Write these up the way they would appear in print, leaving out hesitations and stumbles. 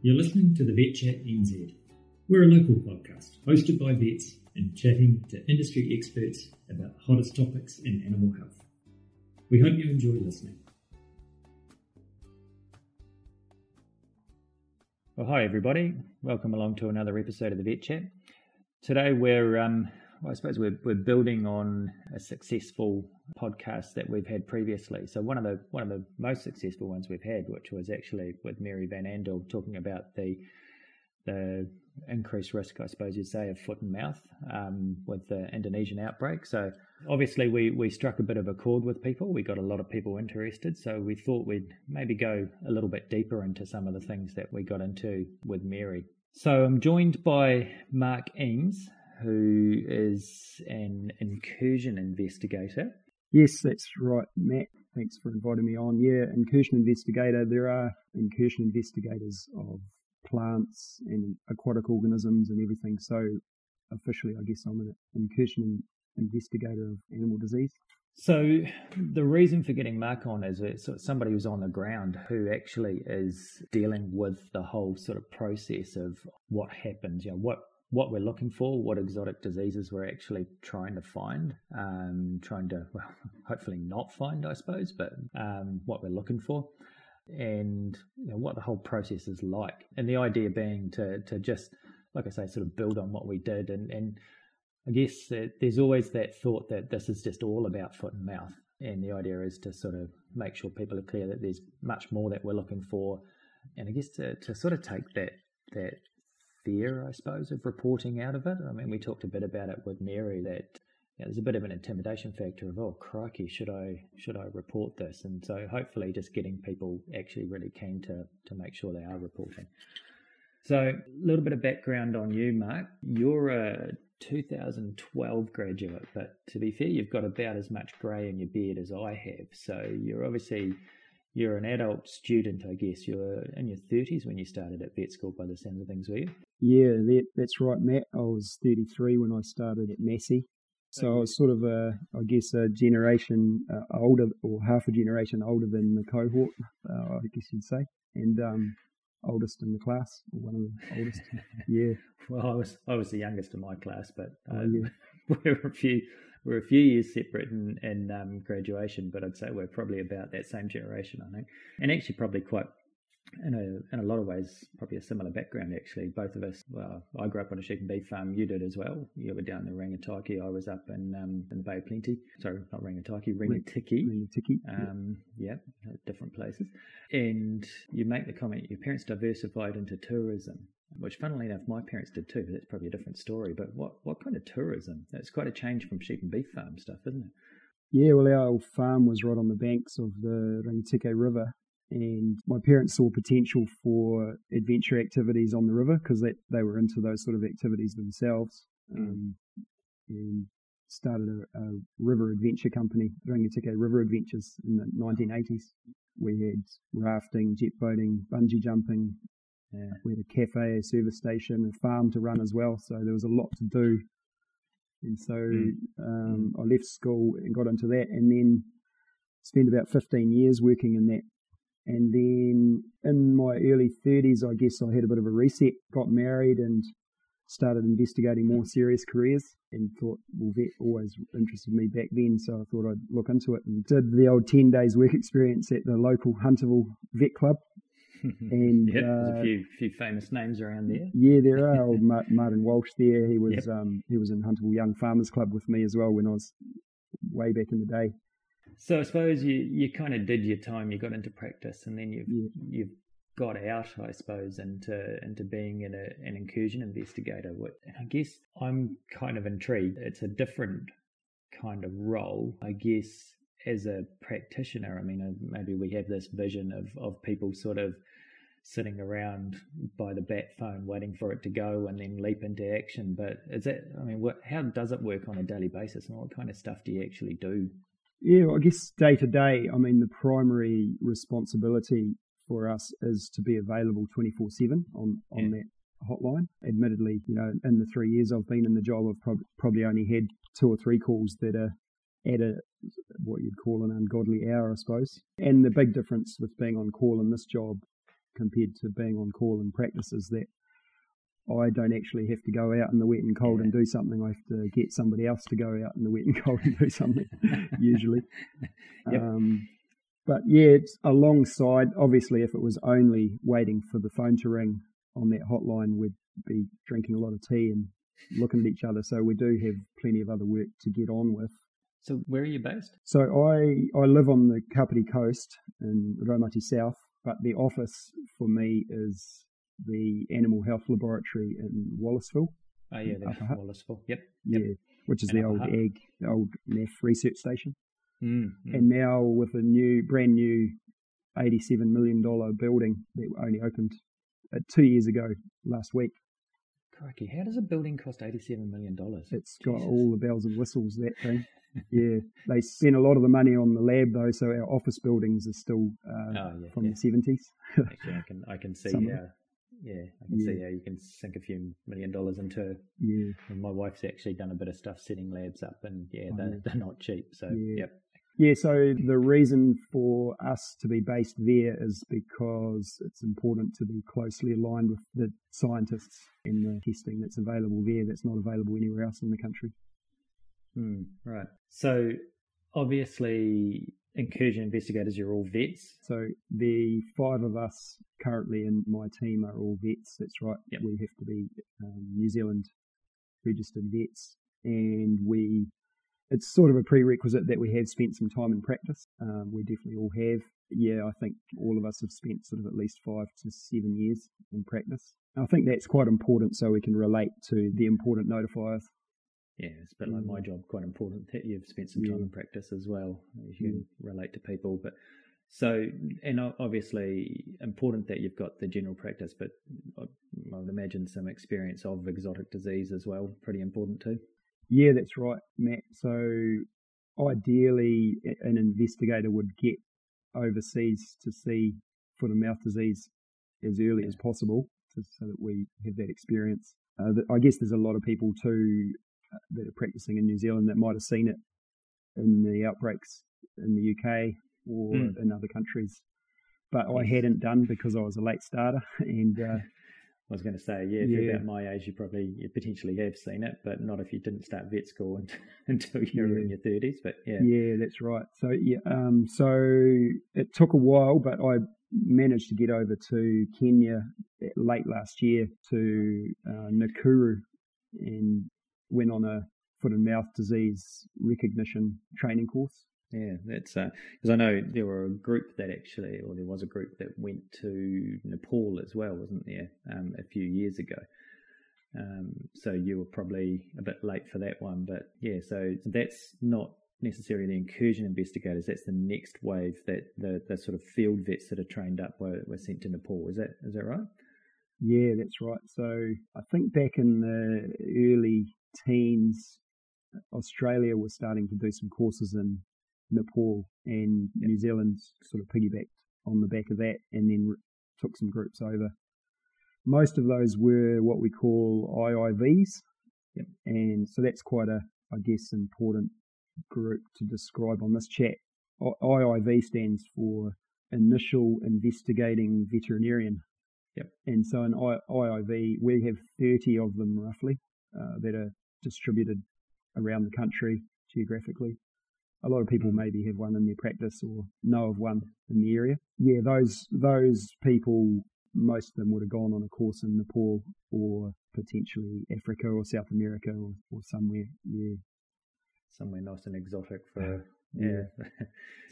You're listening to the Vet Chat NZ. We're a local podcast hosted by vets and chatting to industry experts about the hottest topics in animal health. We hope you enjoy listening. Well, hi everybody. Welcome along to another episode of the Vet Chat. Today we're, we're building on a successful podcast that we've had previously. So one of the most successful ones we've had, which was actually with Mary Van Andel talking about the increased risk, I suppose you'd say, of foot and mouth with the Indonesian outbreak. So obviously we struck a bit of a chord with people. We got a lot of people interested. So we thought we'd maybe go a little bit deeper into some of the things that we got into with Mary. So I'm joined by Mark Eames, who is an incursion investigator. Yes, that's right, Matt. Thanks for inviting me on. Yeah, incursion investigator. There are incursion investigators of plants and aquatic organisms and everything. So officially, I guess I'm an incursion investigator of animal disease. So the reason for getting Mark on is it's somebody who's on the ground who actually is dealing with the whole sort of process of what happens, you know, what we're looking for, what exotic diseases we're actually trying to find, hopefully not find, I suppose, but what we're looking for and, you know, what the whole process is like. And the idea being to just, like I say, sort of build on what we did. And I guess there's always that thought that this is just all about foot and mouth. And the idea is to sort of make sure people are clear that there's much more that we're looking for. And I guess to sort of take that fear, I suppose, of reporting out of it. I mean, we talked a bit about it with Mary that, you know, there's a bit of an intimidation factor of, oh, crikey, should I report this? And so hopefully just getting people actually really keen to make sure they are reporting. So a little bit of background on you, Mark. You're a 2012 graduate, but to be fair, you've got about as much grey in your beard as I have. So you're an adult student, I guess. You were in your 30s when you started at vet school by the sound of things, were you? Yeah, that's right, Matt. I was 33 when I started at Massey. So I was sort of, a generation older, or half a generation older than the cohort, I guess you'd say. And oldest in the class, or one of the oldest. Yeah. Well, I was the youngest in my class, but we're a few years separate in graduation, but I'd say we're probably about that same generation, I think. And actually probably quite, in a lot of ways, probably a similar background, actually. Both of us, well, I grew up on a sheep and beef farm. You did as well. You were down in Rangitikei. I was up in the Bay of Plenty. Sorry, not Rangitikei, Rangitikei. Rangitikei. Yeah, different places. And you make the comment, your parents diversified into tourism, which funnily enough, my parents did too, but that's probably a different story. But what kind of tourism? That's quite a change from sheep and beef farm stuff, isn't it? Yeah, well, our old farm was right on the banks of the Rangitikei River, and my parents saw potential for adventure activities on the river because they were into those sort of activities themselves, and started a river adventure company, Rangitikei River Adventures, in the 1980s. We had rafting, jet boating, bungee jumping. Yeah. We had a cafe, a service station, a farm to run as well. So there was a lot to do. And so I left school and got into that, and then spent about 15 years working in that. And then in my early 30s, I guess I had a bit of a reset, got married and started investigating more serious careers, and thought, well, vet always interested me back then, so I thought I'd look into it, and did the old 10 days work experience at the local Hunterville Vet Club. And yep, there's a few famous names around there. Yeah, there are. Old Martin Walsh there. He was he was in Hunterville Young Farmers Club with me as well when I was way back in the day. So I suppose you kind of did your time. You got into practice, and then you've got out, I suppose, into being an incursion investigator. And I guess I'm kind of intrigued. It's a different kind of role, I guess. As a practitioner, I mean, maybe we have this vision of people sort of sitting around by the bat phone waiting for it to go and then leap into action. But how does it work on a daily basis, and what kind of stuff do you actually do? Yeah, well, I guess day to day, I mean, the primary responsibility for us is to be available 24/7 on that hotline. Admittedly, you know, in the 3 years I've been in the job, I've probably only had 2 or 3 calls that are at what you'd call an ungodly hour, I suppose. And the big difference with being on call in this job compared to being on call and practice is that I don't actually have to go out in the wet and cold and do something. I have to get somebody else to go out in the wet and cold and do something, usually. Yep. But yeah, it's alongside, obviously, if it was only waiting for the phone to ring on that hotline, we'd be drinking a lot of tea and looking at each other. So we do have plenty of other work to get on with. So where are you based? So I live on the Kapiti Coast in Raumati South, but the office for me is the Animal Health Laboratory in Wallaceville. Oh yeah, Wallaceville. Yep. Yeah, which is the old NAF research station. And now with a brand new $87 million building that only opened 2 years ago last week. Crikey, how does a building cost $87 million? It's got all the bells and whistles, that thing. Yeah, they spent a lot of the money on the lab, though, so our office buildings are still from the 70s. Actually, I can see how you can sink a few million dollars into. Yeah. And my wife's actually done a bit of stuff setting labs up, and they're not cheap. So so the reason for us to be based there is because it's important to be closely aligned with the scientists and the testing that's available there that's not available anywhere else in the country. Right. So obviously, incursion investigators are all vets. So the five of us currently in my team are all vets. That's right. Yep. We have to be New Zealand registered vets, and it's sort of a prerequisite that we have spent some time in practice. We definitely all have. Yeah, I think all of us have spent sort of at least 5 to 7 years in practice. I think that's quite important, so we can relate to the important notifiers. Yeah, it's a bit like my job, quite important that you've spent some time in practice as well. You can relate to people. But so, and obviously important that you've got the general practice, but I would imagine some experience of exotic disease as well, pretty important too. Yeah, that's right, Matt. So ideally an investigator would get overseas to see foot and mouth disease as early as possible so that we have that experience. I guess there's a lot of people too that are practicing in New Zealand that might have seen it in the outbreaks in the UK or in other countries, but I hadn't done because I was a late starter. And I was going to say, if you're about my age, you potentially have seen it, but not if you didn't start vet school until you were in your 30s. But yeah, that's right. So so it took a while, but I managed to get over to Kenya late last year to Nakuru and went on a foot and mouth disease recognition training course. Yeah, that's because I know there was a group that went to Nepal as well, wasn't there, a few years ago. So you were probably a bit late for that one, but yeah, so that's not necessarily the incursion investigators. That's the next wave that the sort of field vets that are trained up were sent to Nepal. Is that right? Yeah, that's right. So I think back in the early teens, Australia was starting to do some courses in Nepal, and New Zealand sort of piggybacked on the back of that and then took some groups over. Most of those were what we call IIVs, and so that's quite a, I guess, important group to describe on this chat. IIV stands for Initial Investigating Veterinarian, and so an IIV, we have 30 of them roughly. That are distributed around the country geographically. A lot of people maybe have one in their practice or know of one in the area. Yeah, those people, most of them would have gone on a course in Nepal or potentially Africa or South America or somewhere. Yeah, somewhere nice and exotic for. Yeah.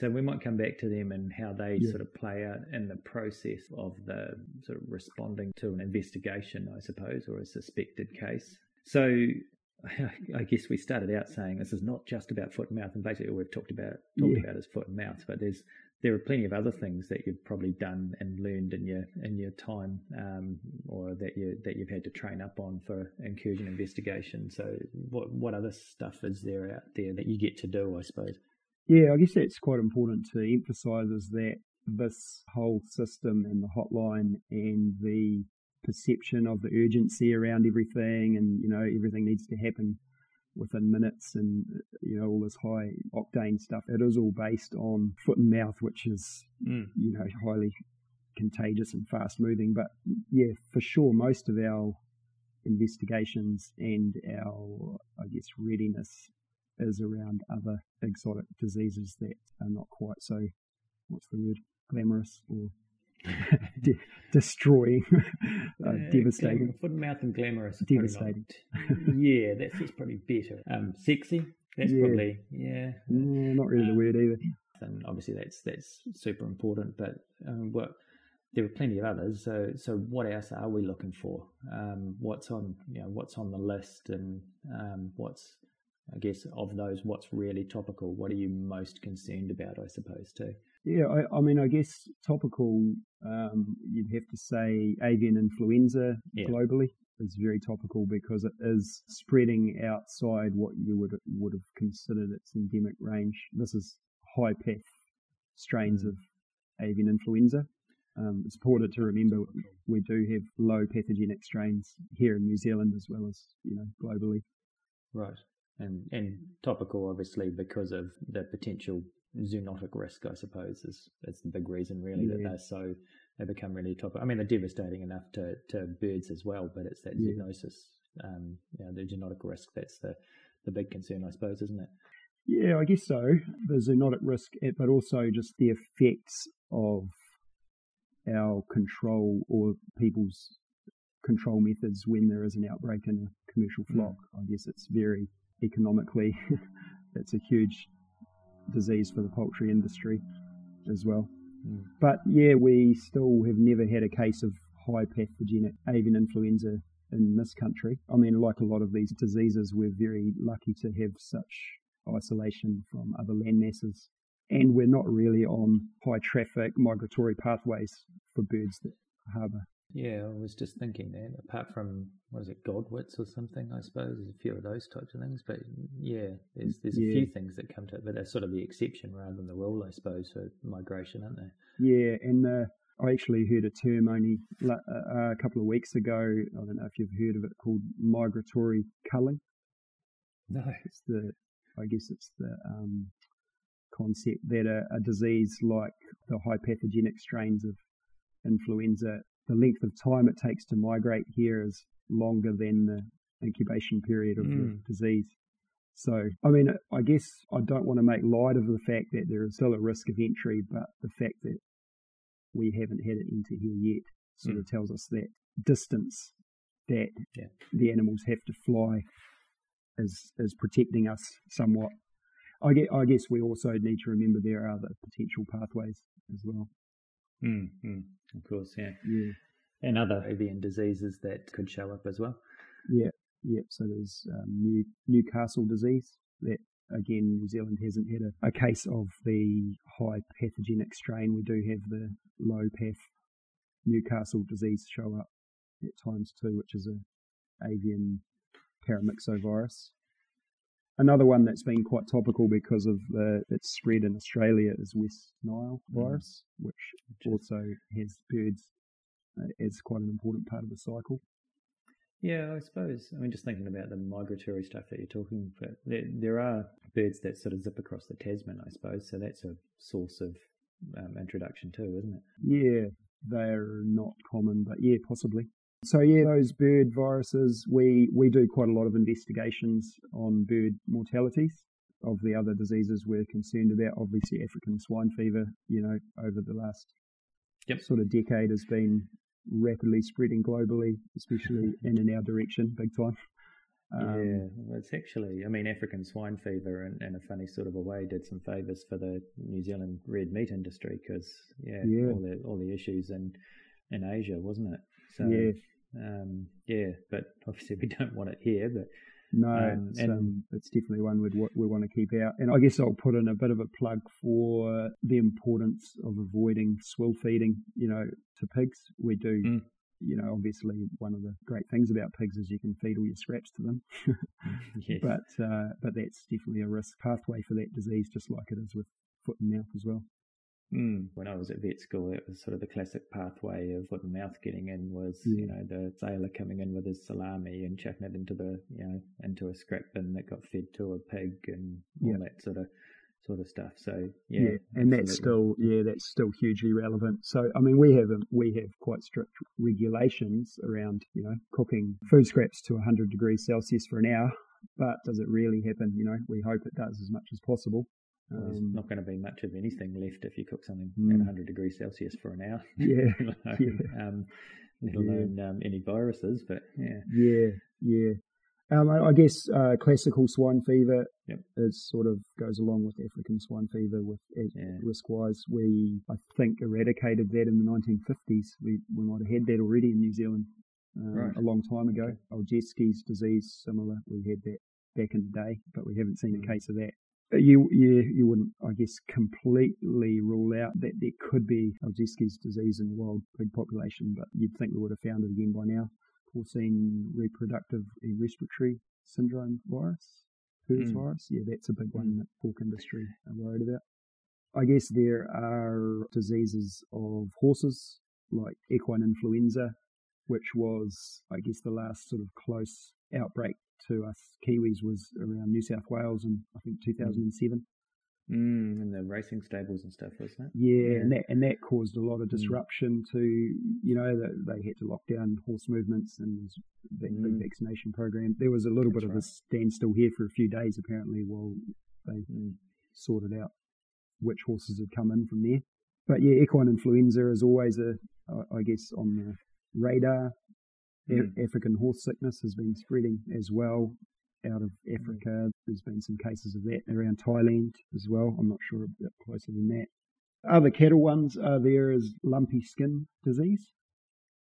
So we might come back to them and how they sort of play out in the process of the sort of responding to an investigation, I suppose, or a suspected case. So I guess we started out saying this is not just about foot and mouth, and basically all we've talked about is foot and mouth, but there are plenty of other things that you've probably done and learned in your time, or that you've had to train up on for incursion investigation. So what other stuff is there out there that you get to do, I suppose? Yeah, I guess that's quite important to emphasise, is that this whole system and the hotline and the perception of the urgency around everything, and everything needs to happen within minutes, and all this high octane stuff, it is all based on foot and mouth, which is highly contagious and fast moving. But yeah, for sure, most of our investigations and our, I guess, readiness is around other exotic diseases that are not quite so, what's the word, glamorous or destroying, devastating. Foot and mouth and glamorous. Devastating. Yeah, that feels probably better. Sexy. That's probably, not really the word either. And obviously that's super important, but well, there were plenty of others. So what else are we looking for? What's on the list, and what's, I guess, of those, what's really topical? What are you most concerned about, I suppose, too? Yeah, I mean, I guess topical, you'd have to say avian influenza globally is very topical because it is spreading outside what you would have considered its endemic range. This is high-path strains of avian influenza. It's important to remember we do have low pathogenic strains here in New Zealand as well as, globally. Right. And topical, obviously, because of the potential zoonotic risk, I suppose, is the big reason, really, that they become really topical. I mean, they're devastating enough to birds as well, but it's that zoonosis, the zoonotic risk, that's the big concern, I suppose, isn't it? Yeah, I guess so. The zoonotic risk, but also just the effects of our control or people's control methods when there is an outbreak in a commercial flock. I guess it's very economically, it's a huge disease for the poultry industry as well. But yeah, we still have never had a case of high pathogenic avian influenza in this country. I mean, like a lot of these diseases, we're very lucky to have such isolation from other land masses, and we're not really on high traffic migratory pathways for birds that harbour. Yeah, I was just thinking that apart from godwits or something, I suppose there's a few of those types of things, but yeah, there's a few things that come to it, but they're sort of the exception rather than the rule, I suppose, for migration, aren't they? Yeah, and I actually heard a term only a couple of weeks ago. I don't know if you've heard of it, called migratory culling. No, it's the concept that a disease like the high pathogenic strains of influenza, the length of time it takes to migrate here is longer than the incubation period of the disease. So, I mean, I guess I don't want to make light of the fact that there is still a risk of entry, but the fact that we haven't had it into here yet sort of tells us that distance that the animals have to fly is protecting us somewhat. I guess we also need to remember there are other potential pathways as well. Of course, and other avian diseases that could show up as well. So there's Newcastle disease that, again, New Zealand hasn't had a case of the high pathogenic strain. We do have the low path Newcastle disease show up at times too, which is an avian paramyxovirus. Another one that's been quite topical because of its spread in Australia is West Nile virus, which also has birds as quite an important part of the cycle. Yeah, I suppose. I mean, just thinking about the migratory stuff that you're talking about, there are birds that sort of zip across the Tasman, I suppose, so that's a source of introduction too, isn't it? Yeah, they're not common, but yeah, possibly. So yeah, those bird viruses, we do quite a lot of investigations on bird mortalities. Of the other diseases we're concerned about, obviously African swine fever, over the last sort of decade has been rapidly spreading globally, especially in our direction, big time. It's actually, I mean, African swine fever in a funny sort of a way did some favours for the New Zealand red meat industry because, all the issues in Asia, wasn't it? So, but obviously we don't want it here. But no, it's definitely one we want to keep out. And I guess I'll put in a bit of a plug for the importance of avoiding swill feeding, to pigs. We do, obviously one of the great things about pigs is you can feed all your scraps to them. But that's definitely a risk pathway for that disease, just like it is with foot and mouth as well. When I was at vet school, it was sort of the classic pathway of foot and mouth getting in was, the sailor coming in with his salami and chucking it into a scrap bin that got fed to a pig and all that sort of sort of stuff. So yeah, and that's still hugely relevant. So I mean, we have quite strict regulations around, you know, cooking food scraps to 100 degrees Celsius for an hour, but does it really happen? You know, we hope it does as much as possible. Well, there's not going to be much of anything left if you cook something at 100 degrees Celsius for an hour. Yeah, let alone any viruses. But I guess classical swine fever is sort of goes along with African swine fever with risk-wise. We, I think, eradicated that in the 1950s. We might have had that already in New Zealand a long time ago. Okay. Olszewski's disease, similar. We had that back in the day, but we haven't seen a case of that. You wouldn't, I guess, completely rule out that there could be Olszewski's disease in the wild pig population, but you'd think we would have found it again by now. Porcine reproductive and respiratory syndrome virus, PRRS virus. Yeah, that's a big one that pork industry are worried about. I guess there are diseases of horses, like equine influenza, which was, I guess, the last sort of close outbreak to us Kiwis was around New South Wales in, I think, 2007. And the racing stables and stuff, wasn't it? Yeah. And that caused a lot of disruption to, you know, they had to lock down horse movements and that big vaccination program. There was a little bit of a standstill here for a few days, apparently, while they sorted out which horses had come in from there. But yeah, equine influenza is always, I guess, on the radar. African horse sickness has been spreading as well out of Africa. There's been some cases of that around Thailand as well. I'm not sure a bit closer than that. Other cattle ones are there is lumpy skin disease,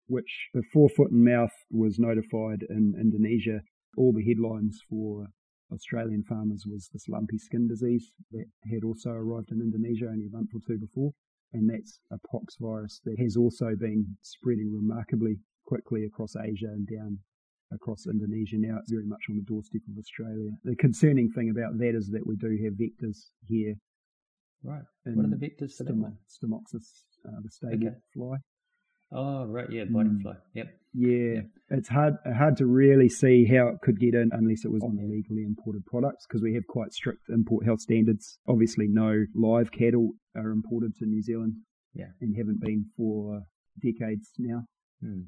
which before foot and mouth was notified in Indonesia. All the headlines for Australian farmers was this lumpy skin disease that had also arrived in Indonesia only a month or two before. And that's a pox virus that has also been spreading remarkably quickly across Asia and down across Indonesia. Now it's very much on the doorstep of Australia. The concerning thing about that is that we do have vectors here. Right. What are the vectors? Stomoxys, the stadia fly. Oh, right. Yeah, biting fly. Yep. Yeah. Yep. It's hard to really see how it could get in unless it was on illegally imported products, because we have quite strict import health standards. Obviously, no live cattle are imported to New Zealand and haven't been for decades now.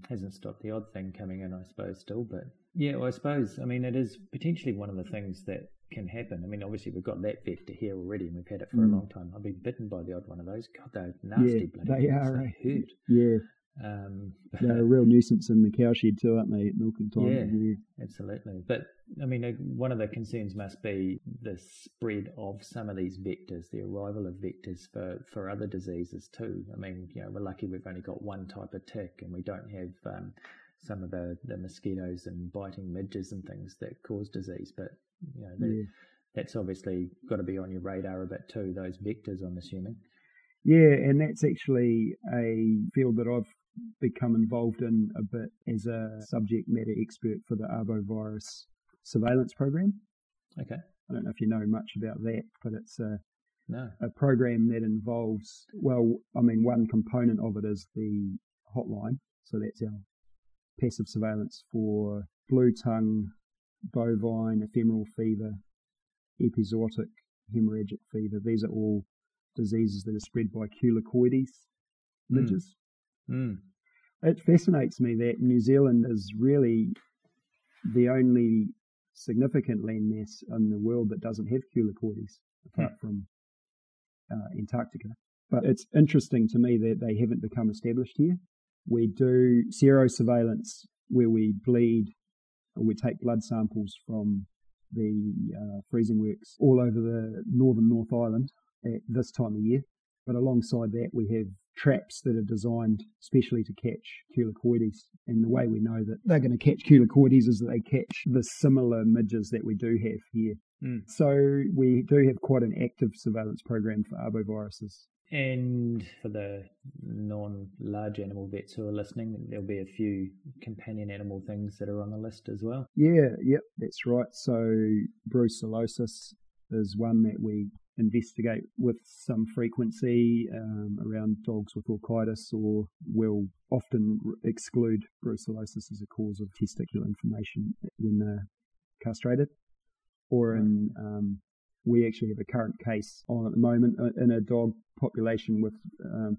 Hasn't stopped the odd thing coming in, I suppose, still. But yeah, well, I suppose, I mean, it is potentially one of the things that can happen. I mean, obviously, we've got that vector here already, and we've had it for a long time. I've been bitten by the odd one of those. God, they're nasty bloody things. They are. They hurt. Yeah. They're a real nuisance in the cowshed too, aren't they, at milking time? Yeah, absolutely. But, I mean, one of the concerns must be the spread of some of these vectors, the arrival of vectors for other diseases too. I mean, you know, we're lucky we've only got one type of tick, and we don't have some of the mosquitoes and biting midges and things that cause disease. But, you know, that's obviously got to be on your radar a bit too, those vectors, I'm assuming. Yeah, and that's actually a field that I've become involved in a bit as a subject matter expert for the arbovirus surveillance program. Okay. I don't know if you know much about that, but it's a program that involves, well, I mean, one component of it is the hotline. So that's our passive surveillance for blue tongue, bovine, ephemeral fever, epizootic, hemorrhagic fever. These are all diseases that are spread by Culicoides midges. It fascinates me that New Zealand is really the only significant landmass in the world that doesn't have Culicoides, apart from Antarctica. But it's interesting to me that they haven't become established here. We do serosurveillance where we bleed, or we take blood samples from the freezing works all over the northern North Island at this time of year. But alongside that, we have traps that are designed specially to catch Culicoides. And the way we know that they're going to catch Culicoides is that they catch the similar midges that we do have here. So we do have quite an active surveillance program for arboviruses. And for the non-large animal vets who are listening, there'll be a few companion animal things that are on the list as well. Yeah, that's right. So brucellosis is one that we investigate with some frequency around dogs with orchitis, or will often exclude brucellosis as a cause of testicular inflammation when they're castrated, or in we actually have a current case on at the moment in a dog population with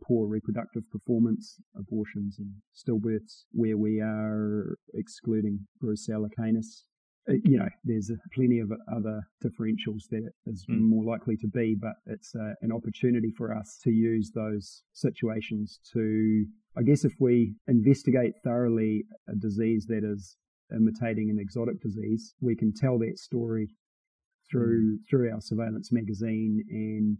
poor reproductive performance, abortions and stillbirths, where we are excluding Brucella canis. You know, there's plenty of other differentials that it is more likely to be, but it's an opportunity for us to use those situations to, I guess, if we investigate thoroughly a disease that is imitating an exotic disease, we can tell that story through our surveillance magazine, and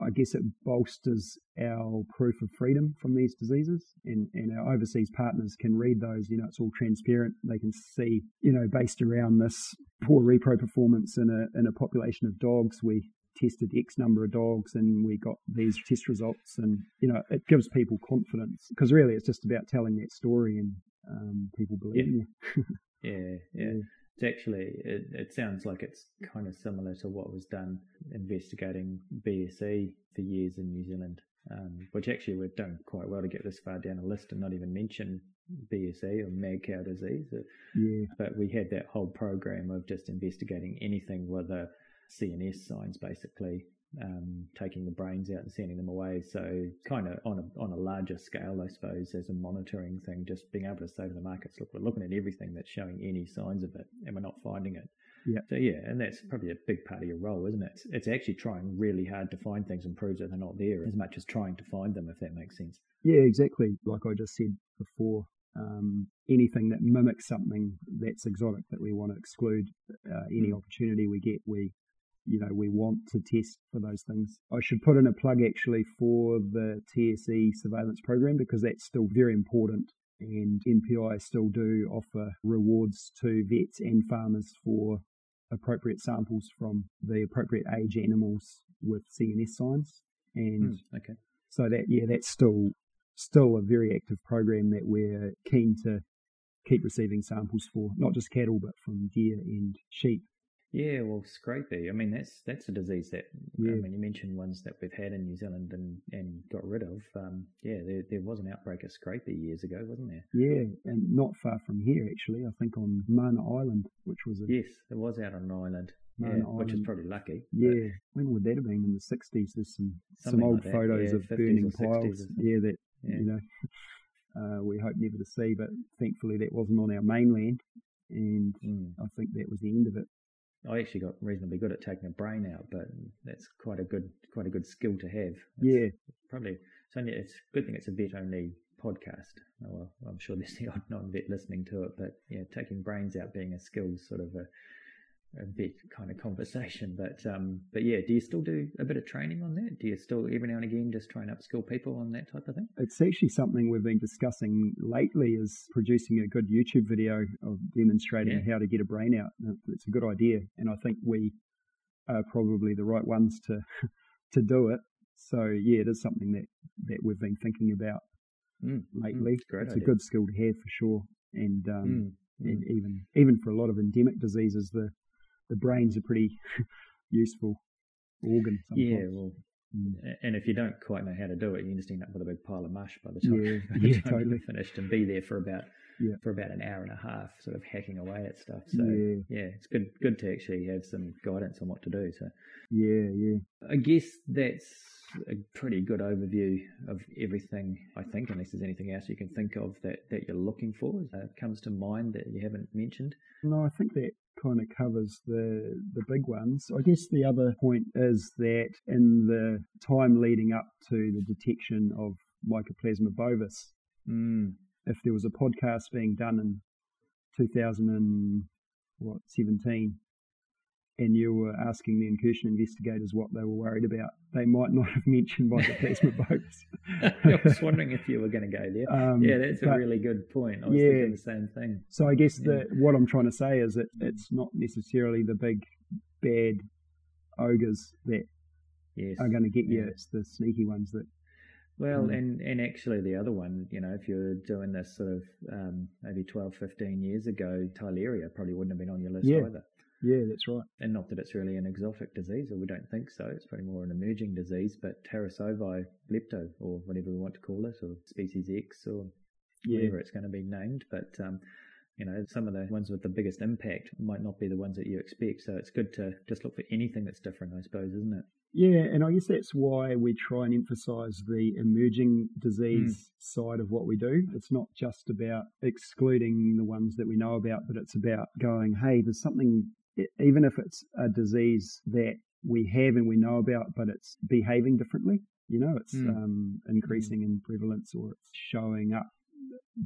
I guess it bolsters our proof of freedom from these diseases, and our overseas partners can read those. You know, it's all transparent. They can see, you know, based around this poor repro performance in a population of dogs, we tested X number of dogs and we got these test results, and, you know, it gives people confidence, because really it's just about telling that story and people believe you. Yeah. It's actually, it sounds like it's kind of similar to what was done investigating BSE for years in New Zealand, which actually we've done quite well to get this far down a list and not even mention BSE or mad cow disease. Yeah. But we had that whole program of just investigating anything with a CNS signs, basically, taking the brains out and sending them away. So kind of on a larger scale, I suppose, as a monitoring thing, just being able to say to the markets, look, we're looking at everything that's showing any signs of it and we're not finding it. Yeah. So yeah, and that's probably a big part of your role, isn't it? It's actually trying really hard to find things and prove that they're not there as much as trying to find them, if that makes sense. Yeah, exactly. Like I just said before, anything that mimics something that's exotic that we want to exclude, any opportunity we get, you know, we want to test for those things. I should put in a plug actually for the TSE surveillance program, because that's still very important, and NPI still do offer rewards to vets and farmers for appropriate samples from the appropriate age animals with CNS signs. And so that, yeah, that's still a very active program that we're keen to keep receiving samples for, not just cattle, but from deer and sheep. Yeah, well, scrapie. I mean, that's a disease that, I mean, you mentioned ones that we've had in New Zealand and got rid of. There was an outbreak of scrapie years ago, wasn't there? Yeah, and not far from here, actually. I think on Mana Island, which was a... Yes, it was out on an island, which is probably lucky. Yeah, when would that have been? In the 60s? There's some old like photos of burning piles. Yeah, that, you know, we hope never to see, but thankfully that wasn't on our mainland, and I think that was the end of it. I actually got reasonably good at taking a brain out, but that's quite a good skill to have. It's a good thing it's a vet only podcast. Well, I'm sure there's the odd non-vet listening to it, but yeah, taking brains out being a skill, sort of a vet kind of conversation. But yeah, do you still do a bit of training on that? Do you still every now and again just try and upskill people on that type of thing? It's actually something we've been discussing lately, is producing a good YouTube video of demonstrating how to get a brain out. It's a good idea, and I think we are probably the right ones to do it. So yeah, it is something that we've been thinking about lately. It's a good skill to have for sure, and even for a lot of endemic diseases, the brain's a pretty useful organ sometimes. Yeah, well, and if you don't quite know how to do it, you just end up with a big pile of mush by the time you're finished, and be there for about an hour and a half, sort of hacking away at stuff. So yeah, it's good to actually have some guidance on what to do. So yeah, I guess that's a pretty good overview of everything, I think, unless there's anything else you can think of that you're looking for that comes to mind that you haven't mentioned. No, I think that kind of covers the big ones. I guess the other point is that in the time leading up to the detection of Mycoplasma bovis, if there was a podcast being done in 2017, and you were asking the incursion investigators what they were worried about, they might not have mentioned Mycoplasma bovis. I was wondering if you were going to go there. That's a really good point. I was thinking the same thing. So I guess what I'm trying to say is that it's not necessarily the big bad ogres that are going to get you. It's the sneaky ones that... Well, and actually the other one, you know, if you're doing this sort of maybe 12, 15 years ago, Theileria probably wouldn't have been on your list either. Yeah, that's right. And not that it's really an exotic disease, or we don't think so. It's probably more an emerging disease, but Tarasovi lepto, or whatever we want to call it, or species X, or whatever it's going to be named. But You know, some of the ones with the biggest impact might not be the ones that you expect. So it's good to just look for anything that's different, I suppose, isn't it? Yeah, and I guess that's why we try and emphasise the emerging disease side of what we do. It's not just about excluding the ones that we know about, but it's about going, hey, there's something, even if it's a disease that we have and we know about, but it's behaving differently, you know, it's increasing in prevalence, or it's showing up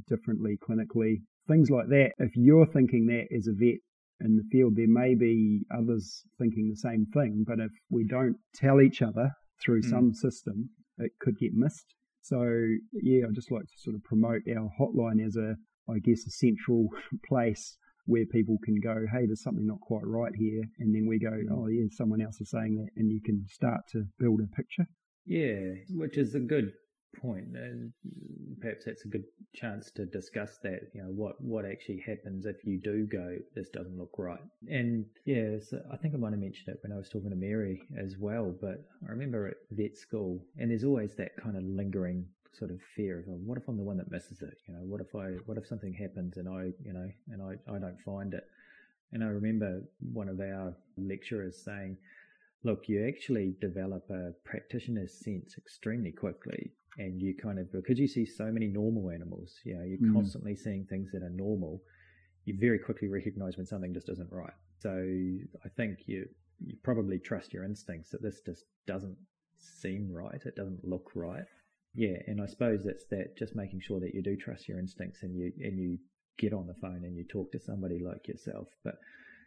differently clinically, things like that. If you're thinking that as a vet in the field, there may be others thinking the same thing, but if we don't tell each other through some system, it could get missed. So yeah, I just like to sort of promote our hotline as a, I guess, a central place where people can go, hey, there's something not quite right here, and then we go, oh yeah, someone else is saying that, and you can start to build a picture. Yeah, which is a good point, and perhaps that's a good chance to discuss that, you know, what actually happens if you do go, this doesn't look right. And yeah, so I think I might have mentioned it when I was talking to Mary as well, but I remember at vet school, and there's always that kind of lingering sort of fear of, well, what if I'm the one that misses it, you know, what if something happens and I don't find it. And I remember one of our lecturers saying, look, you actually develop a practitioner's sense extremely quickly, and you kind of, because you see so many normal animals, you know, you're constantly seeing things that are normal, you very quickly recognize when something just isn't right. So I think you probably trust your instincts that this just doesn't seem right, it doesn't look right. Yeah, and I suppose that's that, just making sure that you do trust your instincts, and you get on the phone and you talk to somebody like yourself. But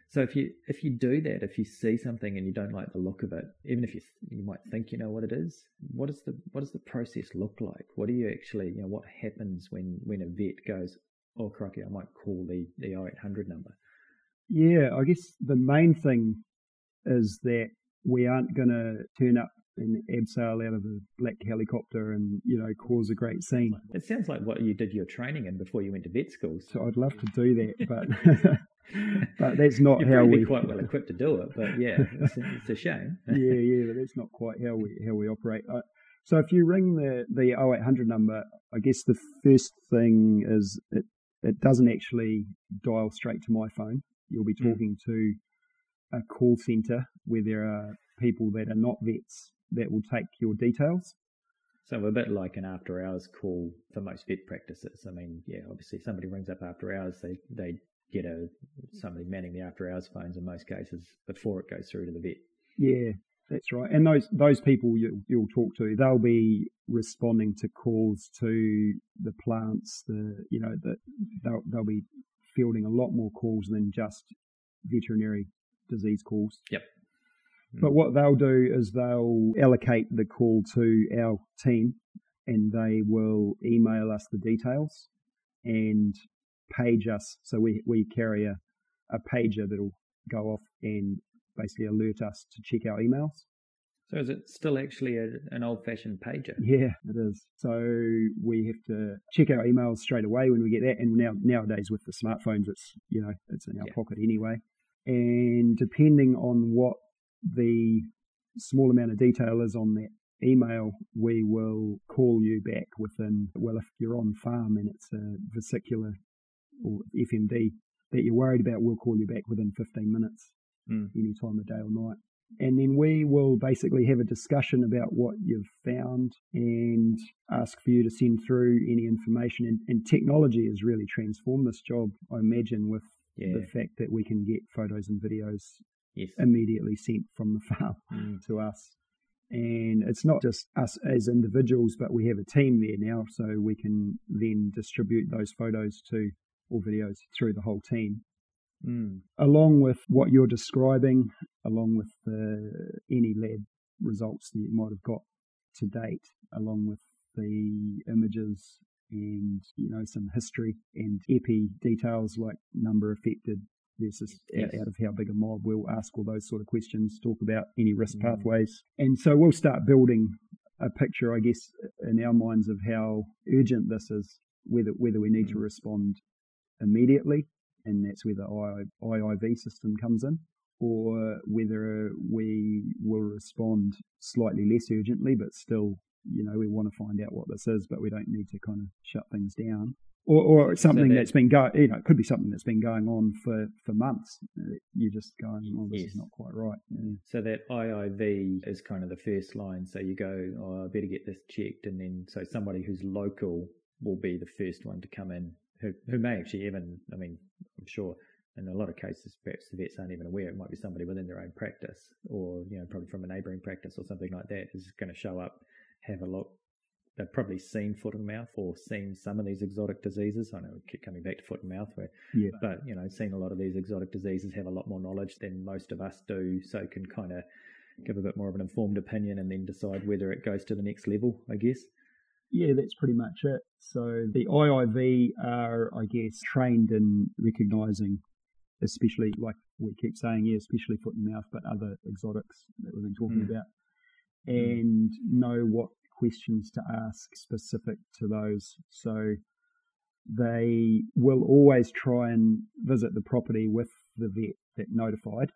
so if you do that, if you see something and you don't like the look of it, even if you might think you know what it is, what does the process look like? What do you actually, you know, what happens when a vet goes, oh crikey, I might call the 0800 number? Yeah, I guess the main thing is that we aren't going to turn up and abseil out of a black helicopter and, you know, cause a great scene. It sounds like what you did your training in before you went to vet school. So I'd love to do that, but but that's not how we... You're quite well equipped to do it, but yeah, it's a shame. yeah, but that's not quite how we operate. So if you ring the 0800 number, I guess the first thing is it doesn't actually dial straight to my phone. You'll be talking to a call centre where there are people that are not vets that will take your details. So a bit like an after hours call for most vet practices. I mean, yeah, obviously if somebody rings up after hours, they get somebody manning the after hours phones in most cases before it goes through to the vet. Yeah, that's right. And those people you'll talk to, they'll be responding to calls to the plants. They'll be fielding a lot more calls than just veterinary disease calls. Yep. But what they'll do is they'll allocate the call to our team, and they will email us the details and page us. So we carry a pager that'll go off and basically alert us to check our emails. So is it still actually an old-fashioned pager? Yeah, it is. So we have to check our emails straight away when we get that. And nowadays with the smartphones, it's in our pocket anyway. And depending on what the small amount of detail is on that email, we will call you back within, well, if you're on farm and it's a vesicular or FMD that you're worried about, we'll call you back within 15 minutes, any time of day or night. And then we will basically have a discussion about what you've found and ask for you to send through any information. And technology has really transformed this job, I imagine, with the fact that we can get photos and videos immediately sent from the farm to us. And it's not just us as individuals, but we have a team there now, so we can then distribute those photos to or videos through the whole team. Along with what you're describing, along with any lab results that you might have got to date, along with the images and, you know, some history and epi details like number affected versus out of how big a mob. We'll ask all those sort of questions, talk about any risk pathways. And so we'll start building a picture, I guess, in our minds of how urgent this is, whether we need to respond immediately, and that's where the IIV system comes in, or whether we will respond slightly less urgently, but still, you know, we want to find out what this is, but we don't need to kind of shut things down. or something so that's been going, you know, it could be something that's been going on for months. You're just going, oh, this is not quite right. Yeah. So that IIV is kind of the first line. So you go, oh, I better get this checked. And then, so somebody who's local will be the first one to come in who may actually even, I mean, I'm sure in a lot of cases, perhaps the vets aren't even aware. It might be somebody within their own practice or, you know, probably from a neighbouring practice or something like that is going to show up, have a look. They've probably seen foot and mouth or seen some of these exotic diseases. I know we keep coming back to foot and mouth, but, you know, seeing a lot of these exotic diseases, have a lot more knowledge than most of us do, so can kind of give a bit more of an informed opinion and then decide whether it goes to the next level, I guess. Yeah, that's pretty much it. So the IIV are, I guess, trained in recognising, especially, like we keep saying, especially foot and mouth, but other exotics that we've been talking about, and know what questions to ask specific to those. So they will always try and visit the property with the vet that notified.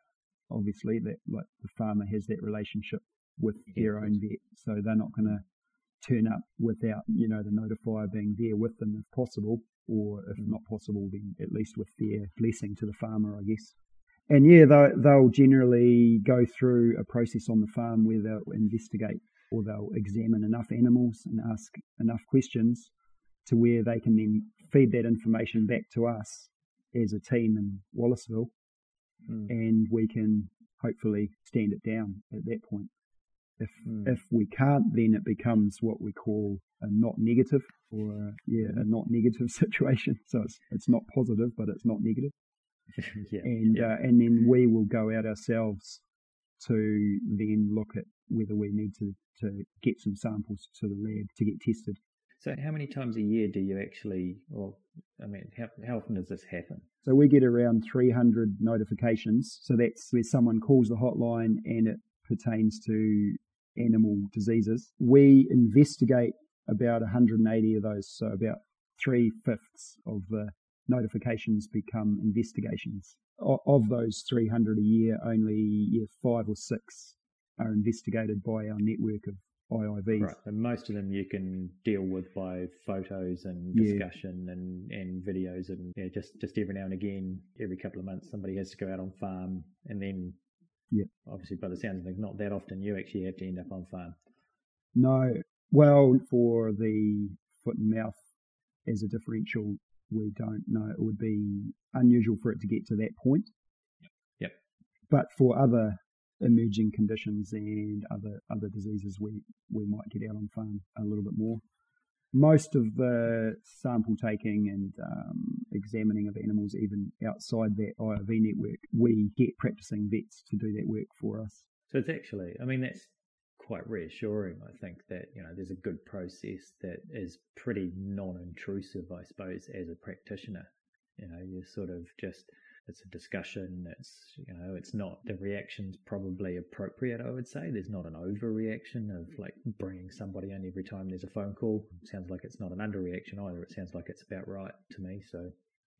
Obviously, that, like, the farmer has that relationship with their own vet, so they're not going to turn up without, you know, the notifier being there with them if possible, or if not possible, then at least with their blessing to the farmer, I guess. And yeah, they'll generally go through a process on the farm where they'll investigate or they'll examine enough animals and ask enough questions to where they can then feed that information back to us as a team in Wallaceville, and we can hopefully stand it down at that point. If we can't, then it becomes what we call a not negative, or a not negative situation. So it's not positive, but it's not negative. And then we will go out ourselves to then look at whether we need to get some samples to the lab to get tested. So how many times a year do you actually, how often does this happen? So we get around 300 notifications. So that's where someone calls the hotline and it pertains to animal diseases. We investigate about 180 of those, so about 3/5 of the notifications become investigations. Of those 300 a year, only 5 or 6 are investigated by our network of IIVs. Right, and most of them you can deal with by photos and discussion and videos, and just every now and again, every couple of months, somebody has to go out on farm, and then obviously, by the sounds of things, not that often you actually have to end up on farm. No. Well, for the foot and mouth as a differential, we don't know. It would be unusual for it to get to that point. Yep. But for other emerging conditions and other diseases, we might get out on farm a little bit more. Most of the sample taking and examining of animals, even outside that IIV network, we get practicing vets to do that work for us. So it's actually, that's quite reassuring, I think, that, you know, there's a good process that is pretty non-intrusive, I suppose, as a practitioner. You know, you're sort of just, it's a discussion, it's, you know, it's not, the reaction's probably appropriate, I would say. There's not an overreaction of like bringing somebody in every time there's a phone call. It sounds like it's not an underreaction either. It sounds like it's about right to me. So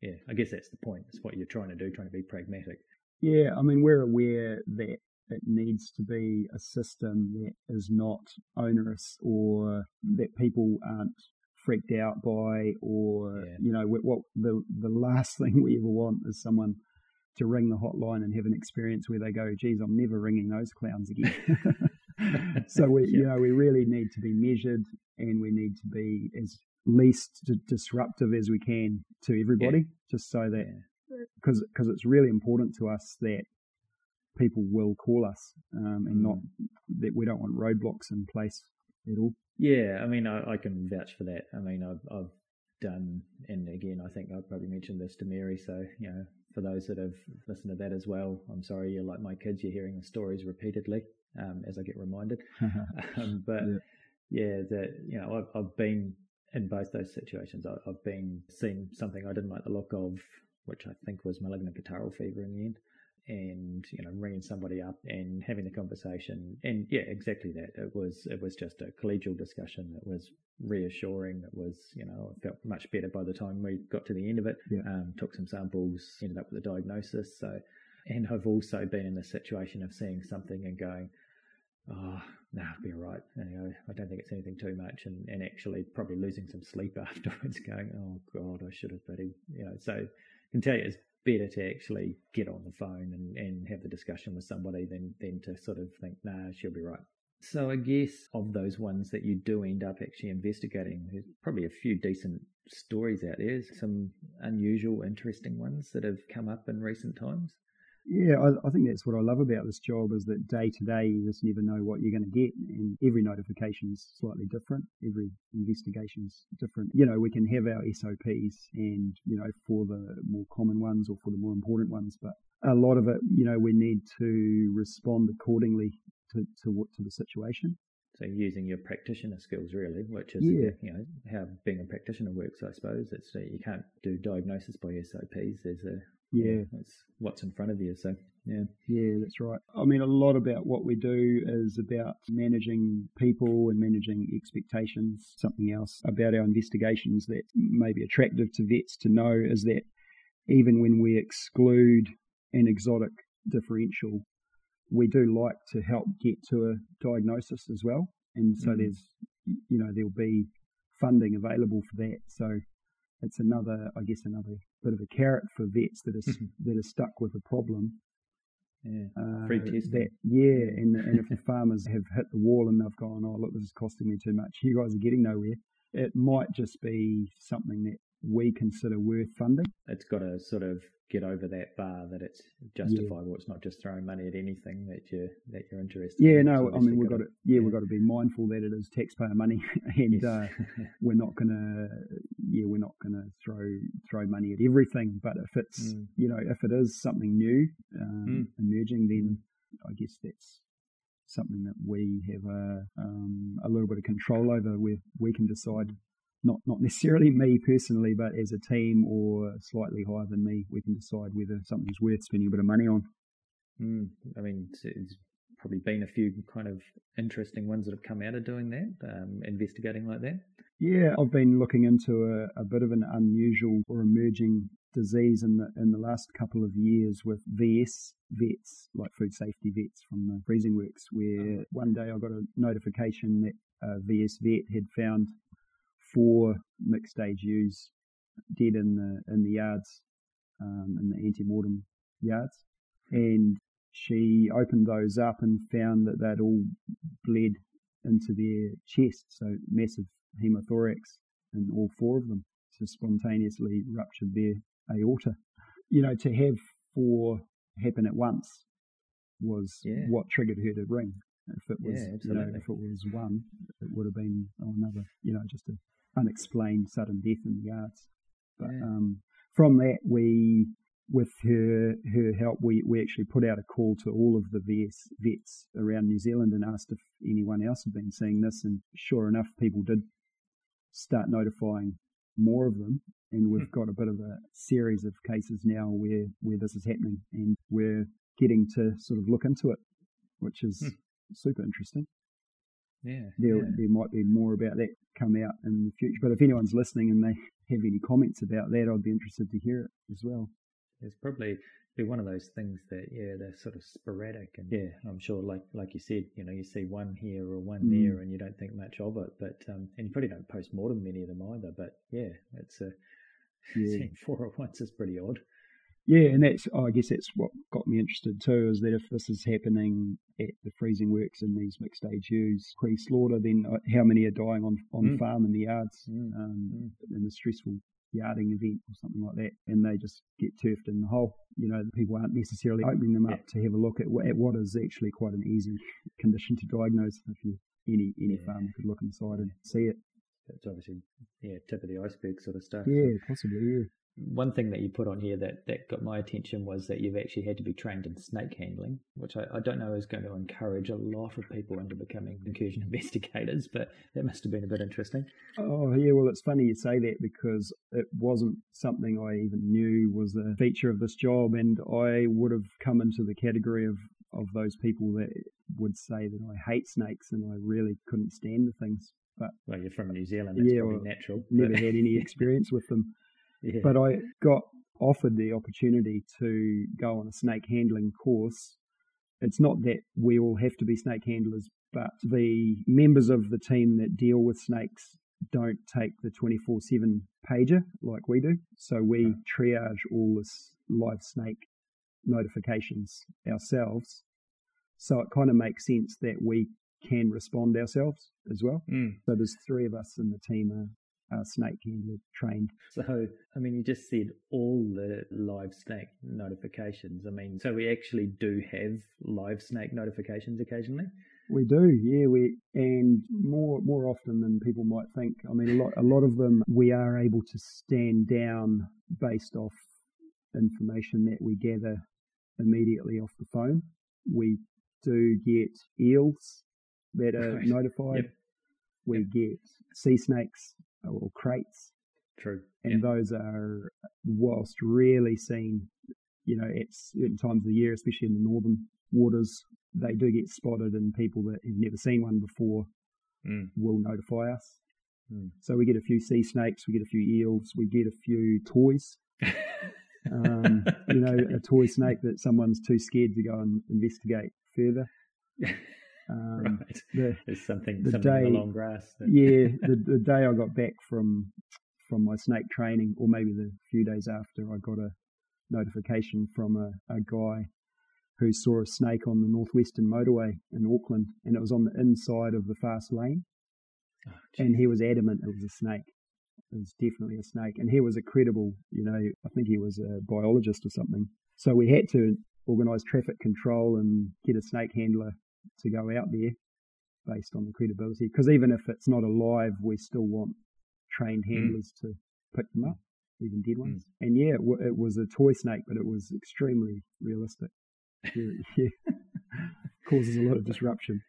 yeah, I guess that's the point. It's what you're trying to do, trying to be pragmatic. Yeah, we're aware that it needs to be a system that is not onerous, or that people aren't freaked out by, or you know, what the last thing we ever want is someone to ring the hotline and have an experience where they go, geez, I'm never ringing those clowns again. So we you know, we really need to be measured, and we need to be as least disruptive as we can to everybody, just so that, because it's really important to us that people will call us, and not that we don't want roadblocks in place at all. Yeah, I can vouch for that. I've done, and again, I think I probably mentioned this to Mary, so, you know, for those that have listened to that as well, I'm sorry, you're like my kids, you're hearing the stories repeatedly, as I get reminded. But, you know, I've been in both those situations. I've been seeing something I didn't like the look of, which I think was malignant catarrhal fever in the end. And, you know, ringing somebody up and having the conversation, and exactly that. It was just a collegial discussion that was reassuring. That was, you know, I felt much better by the time we got to the end of it. Took some samples, ended up with a diagnosis. So, and I've also been in the situation of seeing something and going, nah, I've been right. Anyway, I don't think it's anything too much, and actually probably losing some sleep afterwards going, oh God, I should have bloody, so I can tell you it's better to actually get on the phone and have the discussion with somebody than to sort of think, nah, she'll be right. So I guess of those ones that you do end up actually investigating, there's probably a few decent stories out there, some unusual, interesting ones that have come up in recent times. Yeah, I think that's what I love about this job is that day to day you just never know what you're going to get, and every notification's slightly different, every investigation's different. We can have our SOPs and, for the more common ones or for the more important ones, but a lot of it, we need to respond accordingly to the situation. So using your practitioner skills really, which is how being a practitioner works, I suppose. It's you can't do diagnosis by SOPs. There's a it's what's in front of you. So yeah, that's right. I mean, a lot about what we do is about managing people and managing expectations. Something else about our investigations that may be attractive to vets to know is that even when we exclude an exotic differential, we do like to help get to a diagnosis as well. And so there's, there'll be funding available for that. So it's another bit of a carrot for vets that are stuck with a problem. Yeah, free testing. And if the farmers have hit the wall and they've gone, oh, look, this is costing me too much, you guys are getting nowhere, it might just be something that we consider worth funding. It's got to sort of get over that bar that it's justifiable. Yeah. It's not just throwing money at anything that you're interested in. Yeah, no, I mean we've got to be mindful that it is taxpayer money, and we're not gonna throw money at everything. But if it's if it is something new emerging, then I guess that's something that we have a little bit of control over, where we can decide. Not necessarily me personally, but as a team or slightly higher than me, we can decide whether something's worth spending a bit of money on. I mean, it's probably been a few kind of interesting ones that have come out of doing that, investigating like that. Yeah, I've been looking into a bit of an unusual or emerging disease in the last couple of years with VS vets, like food safety vets from the freezing works, where one day I got a notification that a VS vet had found 4 mixed age ewes dead in the yards, in the antemortem yards, and she opened those up and found that they'd all bled into their chest, so massive hemothorax in all 4 of them, so spontaneously ruptured their aorta. To have 4 happen at once was what triggered her to ring. If it was, if it was one, it would have been another, just a unexplained sudden death in the yards. But from that, we, with her help, we actually put out a call to all of the vets around New Zealand and asked if anyone else had been seeing this, and sure enough, people did start notifying more of them, and we've got a bit of a series of cases now where this is happening, and we're getting to sort of look into it, which is super interesting. Yeah, there might be more about that come out in the future. But if anyone's listening and they have any comments about that, I'd be interested to hear it as well. It's probably one of those things that they're sort of sporadic, and I'm sure like you said, you see one here or one there, and you don't think much of it. But and you probably don't post mortem many of them either. But it's seeing 4 at once is pretty odd. Yeah, and that's I guess that's what got me interested too, is that if this is happening at the freezing works in these mixed age ewes pre-slaughter, then how many are dying on farm in the yards in the stressful yarding event or something like that, and they just get turfed in the hole. People aren't necessarily opening them up to have a look at what is actually quite an easy condition to diagnose if any farmer could look inside and see it. That's obviously tip of the iceberg sort of stuff. Yeah, possibly. Yeah. One thing that you put on here that got my attention was that you've actually had to be trained in snake handling, which I don't know is going to encourage a lot of people into becoming incursion investigators, but that must have been a bit interesting. Oh, yeah, well, it's funny you say that because it wasn't something I even knew was a feature of this job, and I would have come into the category of those people that would say that I hate snakes and I really couldn't stand the things. But well, you're from New Zealand, that's probably natural. Never had any experience with them. Yeah. But I got offered the opportunity to go on a snake handling course It's not that we all have to be snake handlers, but the members of the team that deal with snakes don't take the 24/7 pager like we do. So we triage all this live snake notifications ourselves. So it kind of makes sense that we can respond ourselves as well. Mm. So there's three of us in the team are snake handler trained. So, I mean, you just said all the live snake notifications. I mean, so we actually do have live snake notifications occasionally? We do, yeah. And more often than people might think. I mean, a lot of them we are able to stand down based off information that we gather immediately off the phone. We do get eels that are notified. Yep. We get sea snakes or crates. True. And those are, whilst rarely seen, you know, at certain times of the year, especially in the northern waters, they do get spotted, and people that have never seen one before will notify us. Mm. So we get a few sea snakes, we get a few eels, we get a few toys. You know, a toy snake that someone's too scared to go and investigate further. Right. There's something in the long grass. The day I got back from my snake training, or maybe the few days after, I got a notification from a guy who saw a snake on the Northwestern motorway in Auckland, and it was on the inside of the fast lane. Oh, and he was adamant it was a snake. It was definitely a snake. And he was a credible, you know, I think he was a biologist or something. So we had to organise traffic control and get a snake handler to go out there based on the credibility. Because even if it's not alive, we still want trained handlers to pick them up, even dead ones. Mm. And yeah, it was a toy snake, but it was extremely realistic. Yeah. Causes a lot of disruption.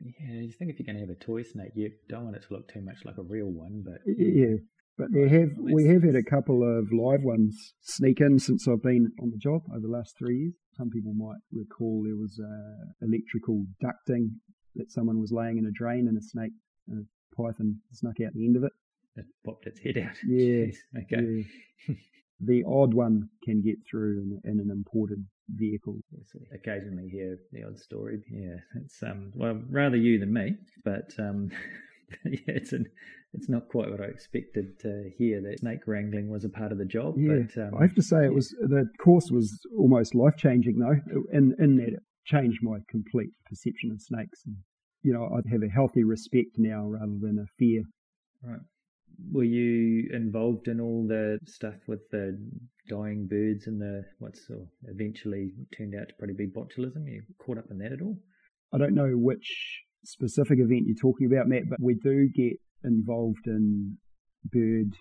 Yeah, you think if you're going to have a toy snake, you don't want it to look too much like a real one, but yeah. But we have had a couple of live ones sneak in since I've been on the job over the last 3 years. Some people might recall there was electrical ducting that someone was laying in a drain, and a python snuck out the end of it. It popped its head out. Yeah. Jeez, okay. Yeah. The odd one can get through in an imported vehicle. Yes, occasionally hear the odd story. Yeah, it's well, rather you than me, but yeah, it's not quite what I expected to hear, that snake wrangling was a part of the job. Yeah. But I have to say it was, the course was almost life changing though, in that it changed my complete perception of snakes. And, you know, I'd have a healthy respect now rather than a fear. Right. Were you involved in all the stuff with the dying birds and the what's eventually turned out to probably be botulism? You caught up in that at all? I don't know which specific event you're talking about, Matt, but we do get involved in bird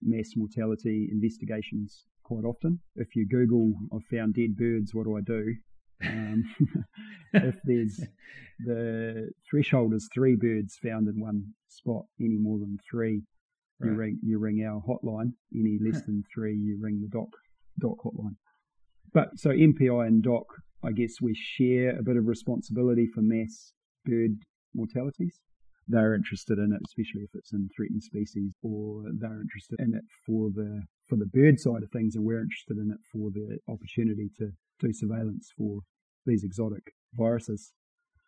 mass mortality investigations quite often. If you Google, I've found dead birds, what do I do? If there's the threshold is 3 birds found in one spot, any more than 3, you ring our hotline. Any less than 3, you ring the DOC hotline. But so MPI and DOC, I guess we share a bit of responsibility for mass bird mortalities. They're interested in it, especially if it's in threatened species, or they're interested in it for the bird side of things, and we're interested in it for the opportunity to do surveillance for these exotic viruses.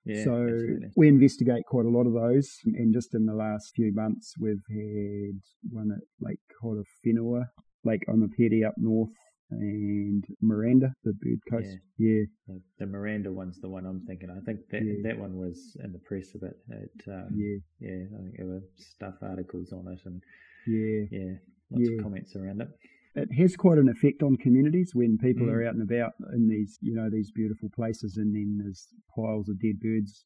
Yeah, so absolutely. We investigate quite a lot of those, and just in the last few months we've had one at Lake Korowhenua, Lake Omapiri up north, and Miranda, the bird coast. Yeah. The Miranda one's the one I'm thinking. I think that one was in the press a bit. I think there were stuff articles on it, and lots of comments around it. It has quite an effect on communities when people are out and about in these, you know, these beautiful places, and then there's piles of dead birds.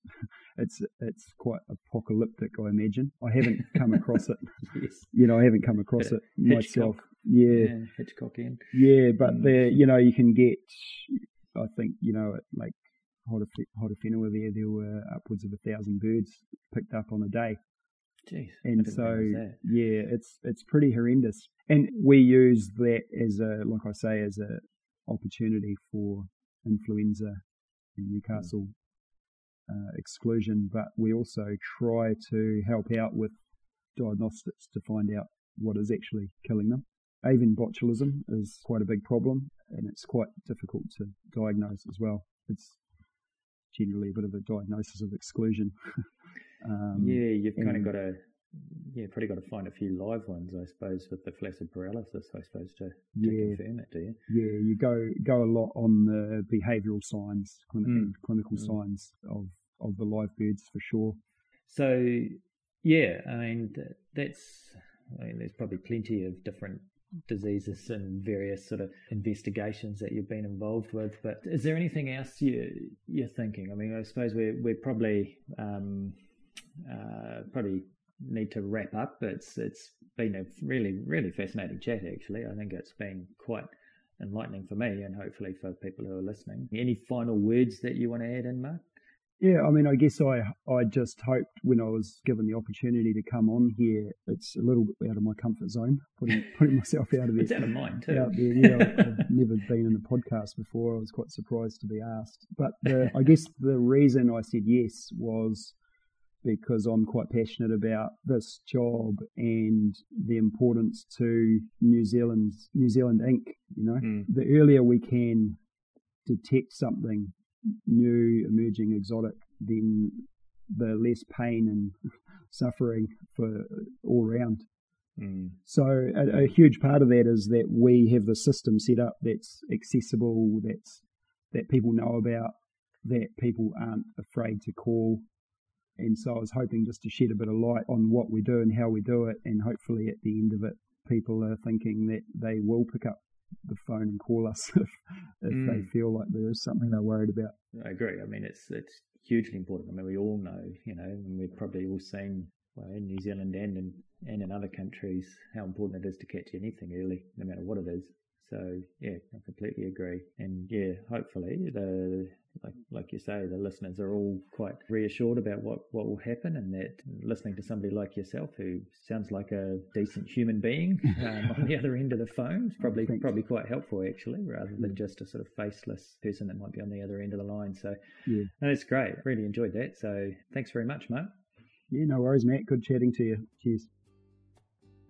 It's quite apocalyptic, I imagine. I haven't come across it. Yes. You know, I haven't come across it myself. Yeah. Hitchcockian. Yeah, but you know, you can get, I think, you know, at like Horowhenua there were upwards of 1,000 birds picked up on a day. Jeez, and so, yeah, it's pretty horrendous. And we use that as as an opportunity for influenza in Newcastle exclusion. But we also try to help out with diagnostics to find out what is actually killing them. Avian botulism is quite a big problem, and it's quite difficult to diagnose as well. It's generally a bit of a diagnosis of exclusion. You've probably got to find a few live ones, I suppose, with the flaccid paralysis, I suppose, to confirm it, do you? Yeah, you go a lot on the behavioural signs, clinical signs of the live birds for sure. So, yeah, I mean, there's probably plenty of different diseases and various sort of investigations that you've been involved with, but is there anything else you're thinking? I mean, I suppose we're probably probably need to wrap up. It's been a really, really fascinating chat, actually. I think it's been quite enlightening for me and hopefully for people who are listening. Any final words that you want to add in, Mark? Yeah, I mean, I guess I just hoped when I was given the opportunity to come on here, it's a little bit out of my comfort zone, putting myself out of it. It's out of mine too. Out there, yeah, I've never been in a podcast before. I was quite surprised to be asked. But I guess the reason I said yes was because I'm quite passionate about this job and the importance to New Zealand Inc. You know, the earlier we can detect something new, emerging, exotic, then the less pain and suffering for all round. So a huge part of that is that we have the system set up that's accessible, that people know about, that people aren't afraid to call. And so I was hoping just to shed a bit of light on what we do and how we do it, and hopefully at the end of it, people are thinking that they will pick up the phone and call us if they feel like there is something they're worried about. I agree. I mean, it's hugely important. I mean, we all know, you know, and we've probably all seen, well, in New Zealand and in other countries, how important it is to catch anything early, no matter what it is. So yeah, I completely agree. And yeah, hopefully like you say, the listeners are all quite reassured about what will happen, and that listening to somebody like yourself, who sounds like a decent human being on the other end of the phone, is probably quite helpful, actually, rather than just a sort of faceless person that might be on the other end of the line. So yeah, no, that's great. Really enjoyed that. So thanks very much, Mark. Yeah, no worries, Matt. Good chatting to you. Cheers.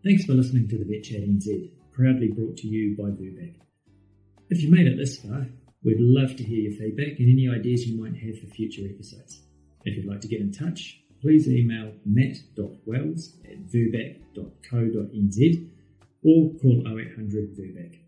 Thanks for listening to the Vet Chat NZ, proudly brought to you by VUBAC. If you made it this far, we'd love to hear your feedback and any ideas you might have for future episodes. If you'd like to get in touch, please email matt.wells@vubac.co.nz or call 0800 VUBAC.